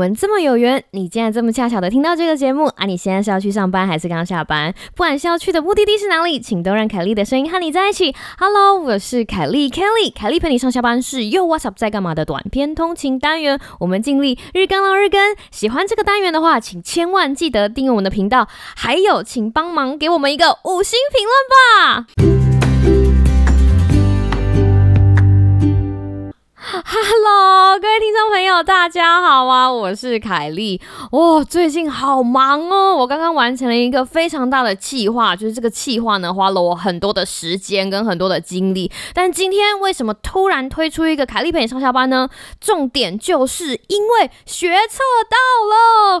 们这么有缘，你竟然这么恰巧的听到这个节目啊！你现在是要去上班还是刚下班？不管是要去的目的地是哪里，请都让凯莉的声音和你在一起。Hello， 我是凯莉 Kelly， 凯莉陪你上下班是 Yo WhatsApp 在干嘛的短篇通勤单元，我们尽力日更到日更。喜欢这个单元的话，请千万记得订阅我们的频道，还有请帮忙给我们一个5星评论吧。Hello， 各位听众朋友，大家好啊！我是凯莉。最近好忙哦！我刚刚完成了一个非常大的企划，就是这个企划呢，花了我很多的时间跟很多的精力。但今天为什么突然推出一个凯莉陪你上下班呢？重点就是因为学测到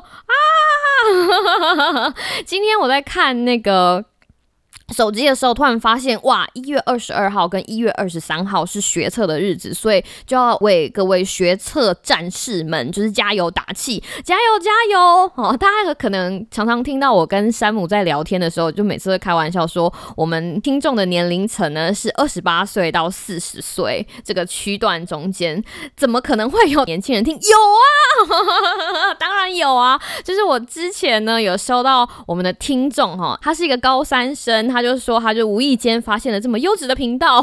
了啊！今天我在看那个手机的时候，突然发现哇，1月22号跟1月23号是学测的日子，所以就要为各位学测战士们就是加油打气，加油加油哦！大家可能常常听到我跟山姆在聊天的时候，就每次会开玩笑说，我们听众的年龄层呢是28岁到40岁这个区段中间，怎么可能会有年轻人听？有啊，当然有啊！就是我之前呢有收到我们的听众哈，他是一个高三生，他就说，他就无意间发现了这么优质的频道，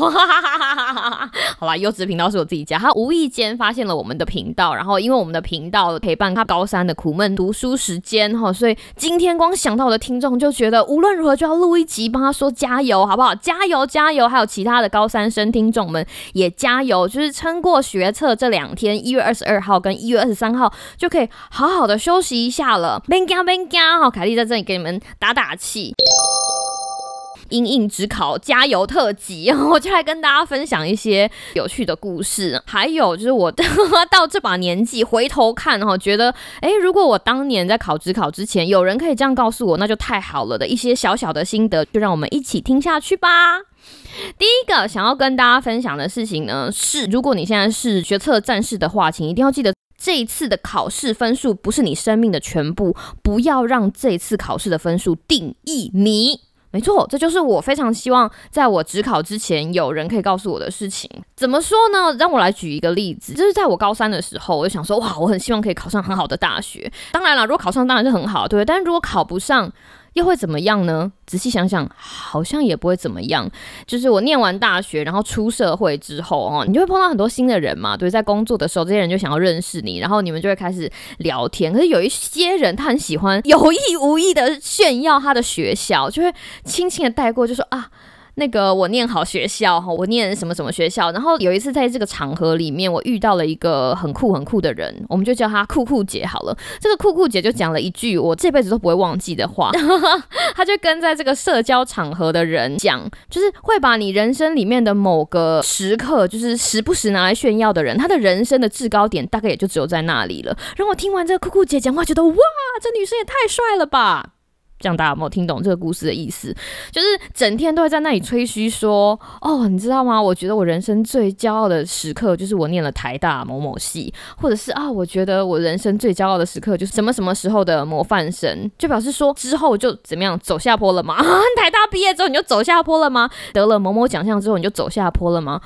好啦，优质频道是我自己加。他无意间发现了我们的频道，然后因为我们的频道陪伴他高三的苦闷读书时间，所以今天光想到我的听众就觉得无论如何就要录一集帮他说加油，好不好？加油加油！还有其他的高三生听众们也加油，就是撑过学测这2天，1月22号跟1月23号就可以好好的休息一下了。别怕别怕，好，凯莉在这里给你们打打气。因应指考加油特辑，我就来跟大家分享一些有趣的故事，还有就是我到这把年纪回头看，觉得如果我当年在考指考之前有人可以这样告诉我，那就太好了的一些小小的心得，就让我们一起听下去吧。第一个想要跟大家分享的事情呢，是如果你现在是学测战士的话，请一定要记得这一次的考试分数不是你生命的全部，不要让这一次考试的分数定义你。没错，这就是我非常希望在我指考之前有人可以告诉我的事情。怎么说呢？让我来举一个例子，就是在我高三的时候，我就想说，哇，我很希望可以考上很好的大学。当然啦，如果考上当然是很好，对，但如果考不上，又会怎么样呢？仔细想想，好像也不会怎么样。就是我念完大学，然后出社会之后，你就会碰到很多新的人嘛。对，在工作的时候，这些人就想要认识你，然后你们就会开始聊天。可是有一些人，他很喜欢有意无意的炫耀他的学校，就会轻轻的带过，就说啊，那个我念好学校，我念什么什么学校。然后有一次在这个场合里面，我遇到了一个很酷很酷的人，我们就叫她酷酷姐好了。这个酷酷姐就讲了一句我这辈子都不会忘记的话，她就跟在这个社交场合的人讲，就是会把你人生里面的某个时刻，就是时不时拿来炫耀的人，她的人生的制高点大概也就只有在那里了。然后我听完这个酷酷姐讲话，觉得哇，这女生也太帅了吧。这样大家有没有听懂这个故事的意思？就是整天都会在那里吹嘘说，哦，你知道吗？我觉得我人生最骄傲的时刻就是我念了台大某某系，或者是啊，我觉得我人生最骄傲的时刻就是什么什么时候的模范生，就表示说之后就怎么样走下坡了吗？台大毕业之后你就走下坡了吗？得了某某奖项之后你就走下坡了吗？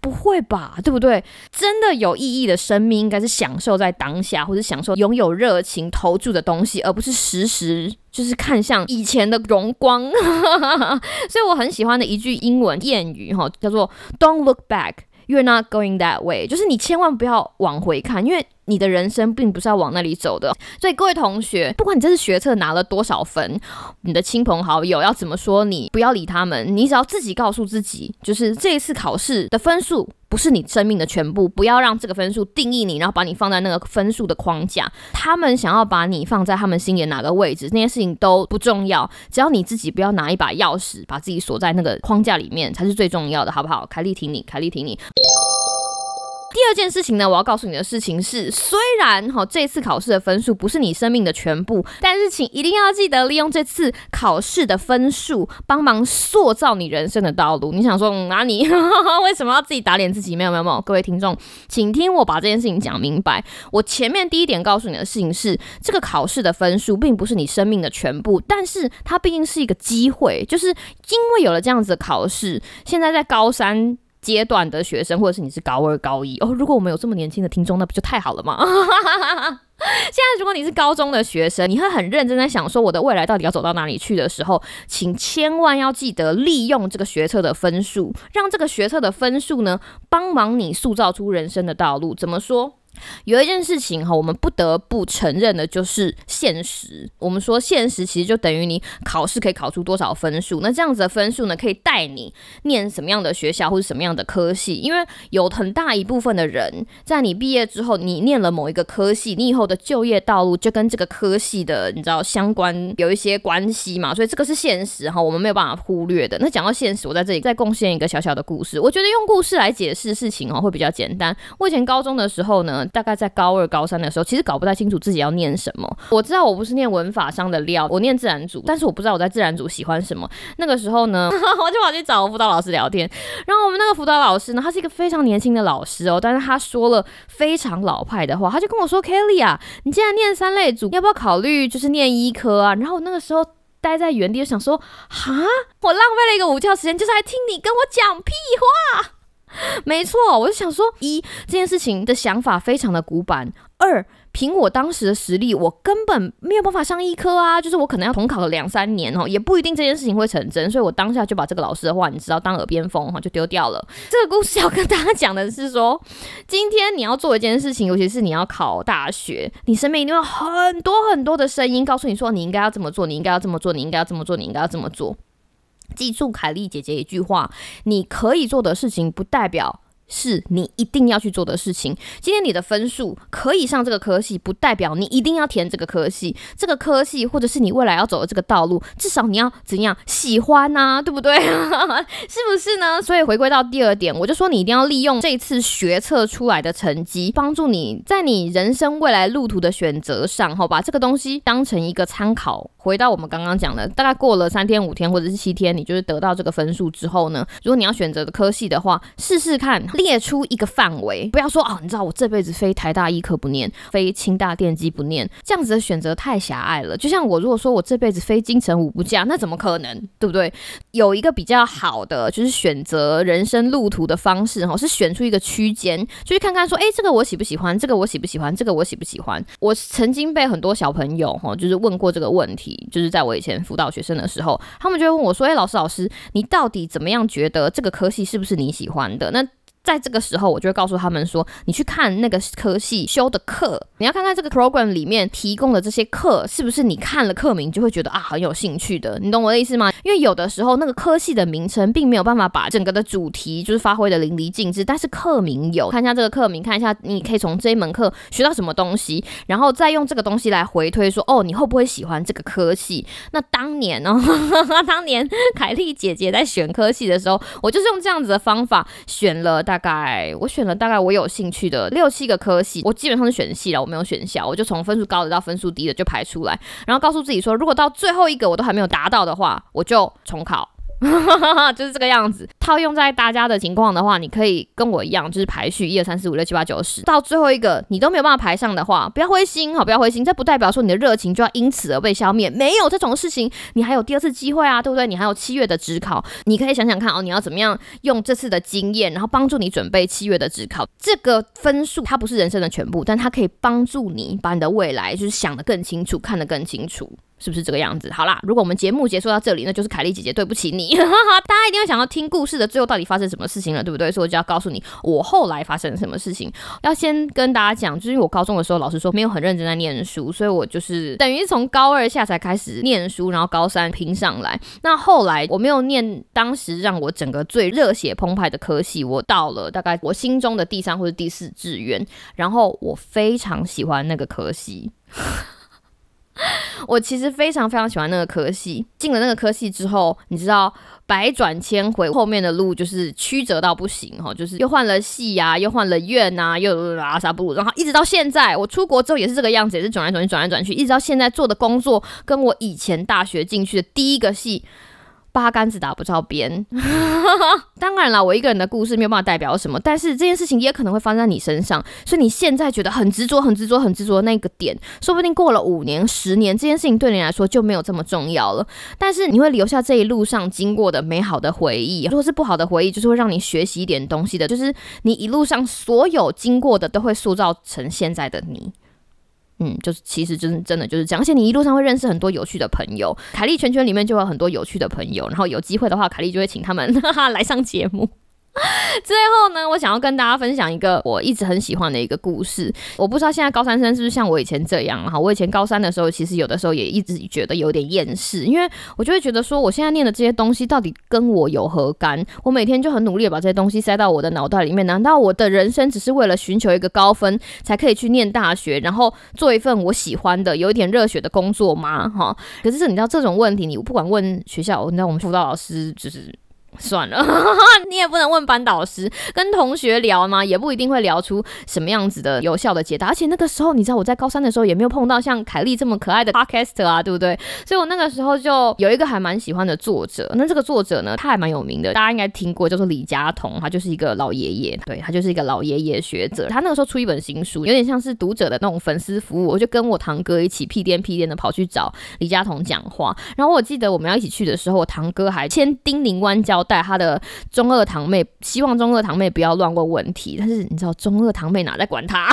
不会吧，对不对？真的有意义的生命应该是享受在当下，或者享受拥有热情投注的东西，而不是时时就是看向以前的荣光。所以我很喜欢的一句英文谚语叫做 Don't look back, you're not going that way， 就是你千万不要往回看，因为你的人生并不是要往那里走的。所以各位同学，不管你这次学测拿了多少分，你的亲朋好友要怎么说你，不要理他们，你只要自己告诉自己，就是这一次考试的分数不是你生命的全部，不要让这个分数定义你，然后把你放在那个分数的框架。他们想要把你放在他们心里哪个位置，那些事情都不重要，只要你自己不要拿一把钥匙把自己锁在那个框架里面才是最重要的，好不好？凯莉挺你，凯莉挺你。第二件事情呢，我要告诉你的事情是，虽然这次考试的分数不是你生命的全部，但是请一定要记得利用这次考试的分数帮忙塑造你人生的道路。你想说你为什么要自己打脸自己？没有没有没有，各位听众，请听我把这件事情讲明白。我前面第一点告诉你的事情是，这个考试的分数并不是你生命的全部，但是它毕竟是一个机会，就是因为有了这样子的考试，现在在高三阶段的学生，或者是你是高二高一，如果我们有这么年轻的听众，那不就太好了吗？现在如果你是高中的学生，你会很认真在想说我的未来到底要走到哪里去的时候，请千万要记得利用这个学测的分数，让这个学测的分数呢帮忙你塑造出人生的道路。怎么说？有一件事情我们不得不承认的就是现实，我们说现实其实就等于你考试可以考出多少分数，那这样子的分数呢可以带你念什么样的学校或是什么样的科系。因为有很大一部分的人在你毕业之后，你念了某一个科系，你以后的就业道路就跟这个科系的你知道相关有一些关系嘛，所以这个是现实我们没有办法忽略的。那讲到现实，我在这里再贡献一个小小的故事，我觉得用故事来解释事情会比较简单。我以前高中的时候呢，大概在高二高三的时候，其实搞不太清楚自己要念什么。我知道我不是念文法商的料，我念自然组，但是我不知道我在自然组喜欢什么。那个时候呢我就跑去找我辅导老师聊天，然后我们那个辅导老师呢，他是一个非常年轻的老师但是他说了非常老派的话，他就跟我说 Kelly 啊，你既然念三类组，要不要考虑就是念医科啊？然后我那个时候待在原地就想说，哈，我浪费了一个午觉时间就是来听你跟我讲屁话。没错，我就想说，一，这件事情的想法非常的古板，二，凭我当时的实力，我根本没有办法上医科啊，就是我可能要重考了2-3年也不一定这件事情会成真，所以我当下就把这个老师的话，你知道当耳边风就丢掉了。这个故事要跟大家讲的是说，今天你要做一件事情，尤其是你要考大学，你身边一定有很多很多的声音告诉你说，你应该要这么做，你应该要这么做，你应该要这么做，你应该要这么做。记住凯莉姐姐一句话，你可以做的事情不代表是你一定要去做的事情。今天你的分数可以上这个科系，不代表你一定要填这个科系，这个科系或者是你未来要走的这个道路，至少你要怎样喜欢啊，对不对？是不是呢？所以回归到第二点，我就说你一定要利用这次学测出来的成绩，帮助你在你人生未来路途的选择上，把这个东西当成一个参考。回到我们刚刚讲的，大概过了3天5天或者是7天，你就是得到这个分数之后呢，如果你要选择的科系的话，试试看列出一个范围，不要说你知道我这辈子非台大医科不念，非清大电机不念，这样子的选择太狭隘了。就像我如果说我这辈子非金城武不嫁，那怎么可能，对不对？有一个比较好的就是选择人生路途的方式是选出一个区间，就去看看说这个我喜不喜欢，这个我喜不喜欢，这个我喜不喜欢。我曾经被很多小朋友就是问过这个问题，就是在我以前辅导学生的时候，他们就会问我说老师你到底怎么样觉得这个科系是不是你喜欢的？那在这个时候我就会告诉他们说，你去看那个科系修的课，你要看看这个 program 里面提供的这些课是不是你看了课名就会觉得很有兴趣的，你懂我的意思吗？因为有的时候那个科系的名称并没有办法把整个的主题就是发挥的淋漓尽致，但是课名有，看一下这个课名，看一下你可以从这一门课学到什么东西，然后再用这个东西来回推说你会不会喜欢这个科系。那当年当年凯莉姐姐在选科系的时候，我就是用这样子的方法选了大概我有兴趣的6-7个科系，我基本上是选系了，我没有选校，我就从分数高的到分数低的就排出来，然后告诉自己说，如果到最后一个我都还没有达到的话，我就重考。就是这个样子。套用在大家的情况的话，你可以跟我一样，就是排序1、2、3、4、5、6、7、8、9、10，到最后一个你都没有办法排上的话，不要灰心不要灰心，这不代表说你的热情就要因此而被消灭，没有这种事情，你还有第2次机会对不对？你还有7月的指考，你可以想想看你要怎么样用这次的经验，然后帮助你准备7月的指考。这个分数它不是人生的全部，但它可以帮助你把你的未来就是想得更清楚，看得更清楚，是不是这个样子？好啦，如果我们节目结束到这里，那就是凯莉姐姐对不起你。大家一定会想要听故事的最后到底发生什么事情了，对不对？所以我就要告诉你我后来发生什么事情。要先跟大家讲，就是因为我高中的时候老实说没有很认真在念书，所以我就是等于从高2下才开始念书，然后高3拼上来。那后来我没有念当时让我整个最热血澎湃的科系，我到了大概我心中的第3或者第4志愿，然后我非常喜欢那个科系。我其实非常非常喜欢那个科系，进了那个科系之后，你知道百转千回，后面的路就是曲折到不行就是又换了系啊，又换了院啊，又拉萨布鲁，然后一直到现在我出国之后也是这个样子，也是转来转去，一直到现在做的工作跟我以前大学进去的第一个系八竿子打不着边。当然啦，我一个人的故事没有办法代表什么，但是这件事情也可能会发生在你身上，所以你现在觉得很执着很执着很执着的那个点，说不定过了5年10年，这件事情对你来说就没有这么重要了，但是你会留下这一路上经过的美好的回忆。如果是不好的回忆，就是会让你学习一点东西的，就是你一路上所有经过的都会塑造成现在的你。就是其实真的就是这样，而且你一路上会认识很多有趣的朋友，凯莉圈圈里面就有很多有趣的朋友，然后有机会的话，凯莉就会请他们来上节目。最后呢，我想要跟大家分享一个我一直很喜欢的一个故事。我不知道现在高三生是不是像我以前这样，我以前高三的时候其实有的时候也一直觉得有点厌世，因为我就会觉得说我现在念的这些东西到底跟我有何干，我每天就很努力把这些东西塞到我的脑袋里面，难道我的人生只是为了寻求一个高分才可以去念大学，然后做一份我喜欢的有一点热血的工作吗？可是你知道这种问题你不管问学校，你知道我们辅导老师就是算了你也不能问班导师，跟同学聊嘛也不一定会聊出什么样子的有效的解答，而且那个时候你知道我在高三的时候也没有碰到像凯莉这么可爱的 Podcast 啊，对不对？所以我那个时候就有一个还蛮喜欢的作者，那这个作者呢他还蛮有名的，大家应该听过，叫做李家同，他就是一个老爷爷，对，他就是一个老爷爷学者，他那个时候出一本新书，有点像是读者的那种粉丝服务，我就跟我堂哥一起屁颠屁颠的跑去找李家同讲话，然后我记得我们要一起去的时候，我堂哥还千叮咛万交带他的中二堂妹，希望中二堂妹不要乱问问题，但是你知道中二堂妹哪在管他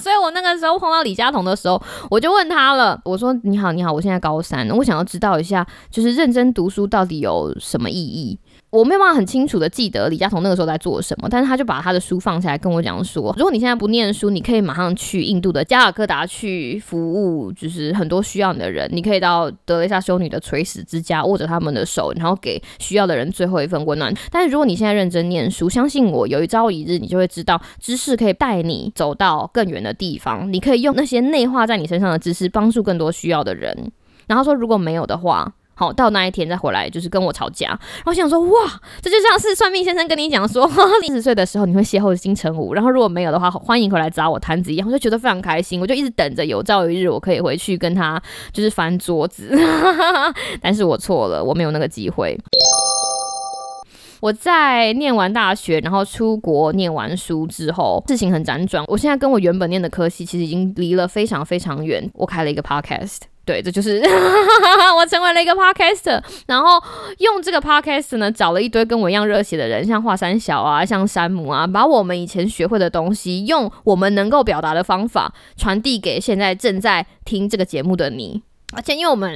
所以我那个时候碰到李家同的时候，我就问他了，我说你好你好，我现在高三，我想要知道一下就是认真读书到底有什么意义。我没有办法很清楚的记得李家同那个时候在做什么，但是他就把他的书放下来跟我讲说，如果你现在不念书，你可以马上去印度的加尔各答去服务，就是很多需要你的人，你可以到德雷莎修女的垂死之家握着他们的手，然后给需要的人最后一份温暖。但是如果你现在认真念书，相信我，有一朝一日你就会知道，知识可以带你走到更远的地方，你可以用那些内化在你身上的知识帮助更多需要的人。然后说如果没有的话，好，到那一天再回来就是跟我吵架。然后想说哇，这就像是算命先生跟你讲说40岁的时候你会邂逅金城武，然后如果没有的话欢迎回来砸我摊子一样，我就觉得非常开心，我就一直等着有朝一日我可以回去跟他就是翻桌子但是我错了，我没有那个机会。我在念完大学，然后出国念完书之后，事情很辗转，我现在跟我原本念的科系其实已经离了非常非常远，我开了一个 podcast，对，这就是我成为了一个 podcaster， 然后用这个 podcast 呢找了一堆跟我一样热血的人，像华山小啊，像山姆啊，把我们以前学会的东西用我们能够表达的方法传递给现在正在听这个节目的你。而且因为我们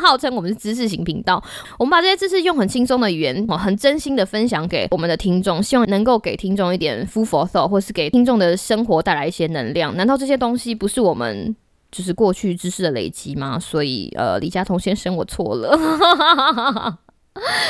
号称我们是知识型频道，我们把这些知识用很轻松的语言，很真心的分享给我们的听众，希望能够给听众一点 food for thought， 或是给听众的生活带来一些能量。难道这些东西不是我们就是过去知识的累积嘛？所以李家同先生，我错了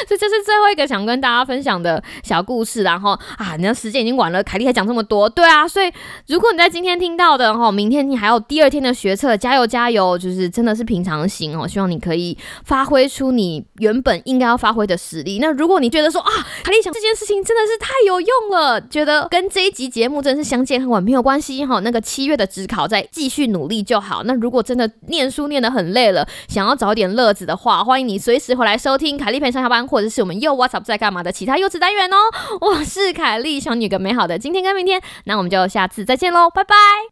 这就是最后一个想跟大家分享的小故事。然后你的时间已经晚了，凯莉还讲这么多，对啊，所以如果你在今天听到的明天你还有第二天的学测，加油加油，就是真的是平常心希望你可以发挥出你原本应该要发挥的实力。那如果你觉得说凯莉讲这件事情真的是太有用了，觉得跟这一集节目真的是相见恨晚，没有关系那个7月的指考再继续努力就好。那如果真的念书念得很累了，想要找点乐子的话，欢迎你随时回来收听凯莉陪上下班，或者是我们Yo WhatsApp 在干嘛的其他优质单元我是凯莉，想你有个美好的今天跟明天，那我们就下次再见咯，拜拜。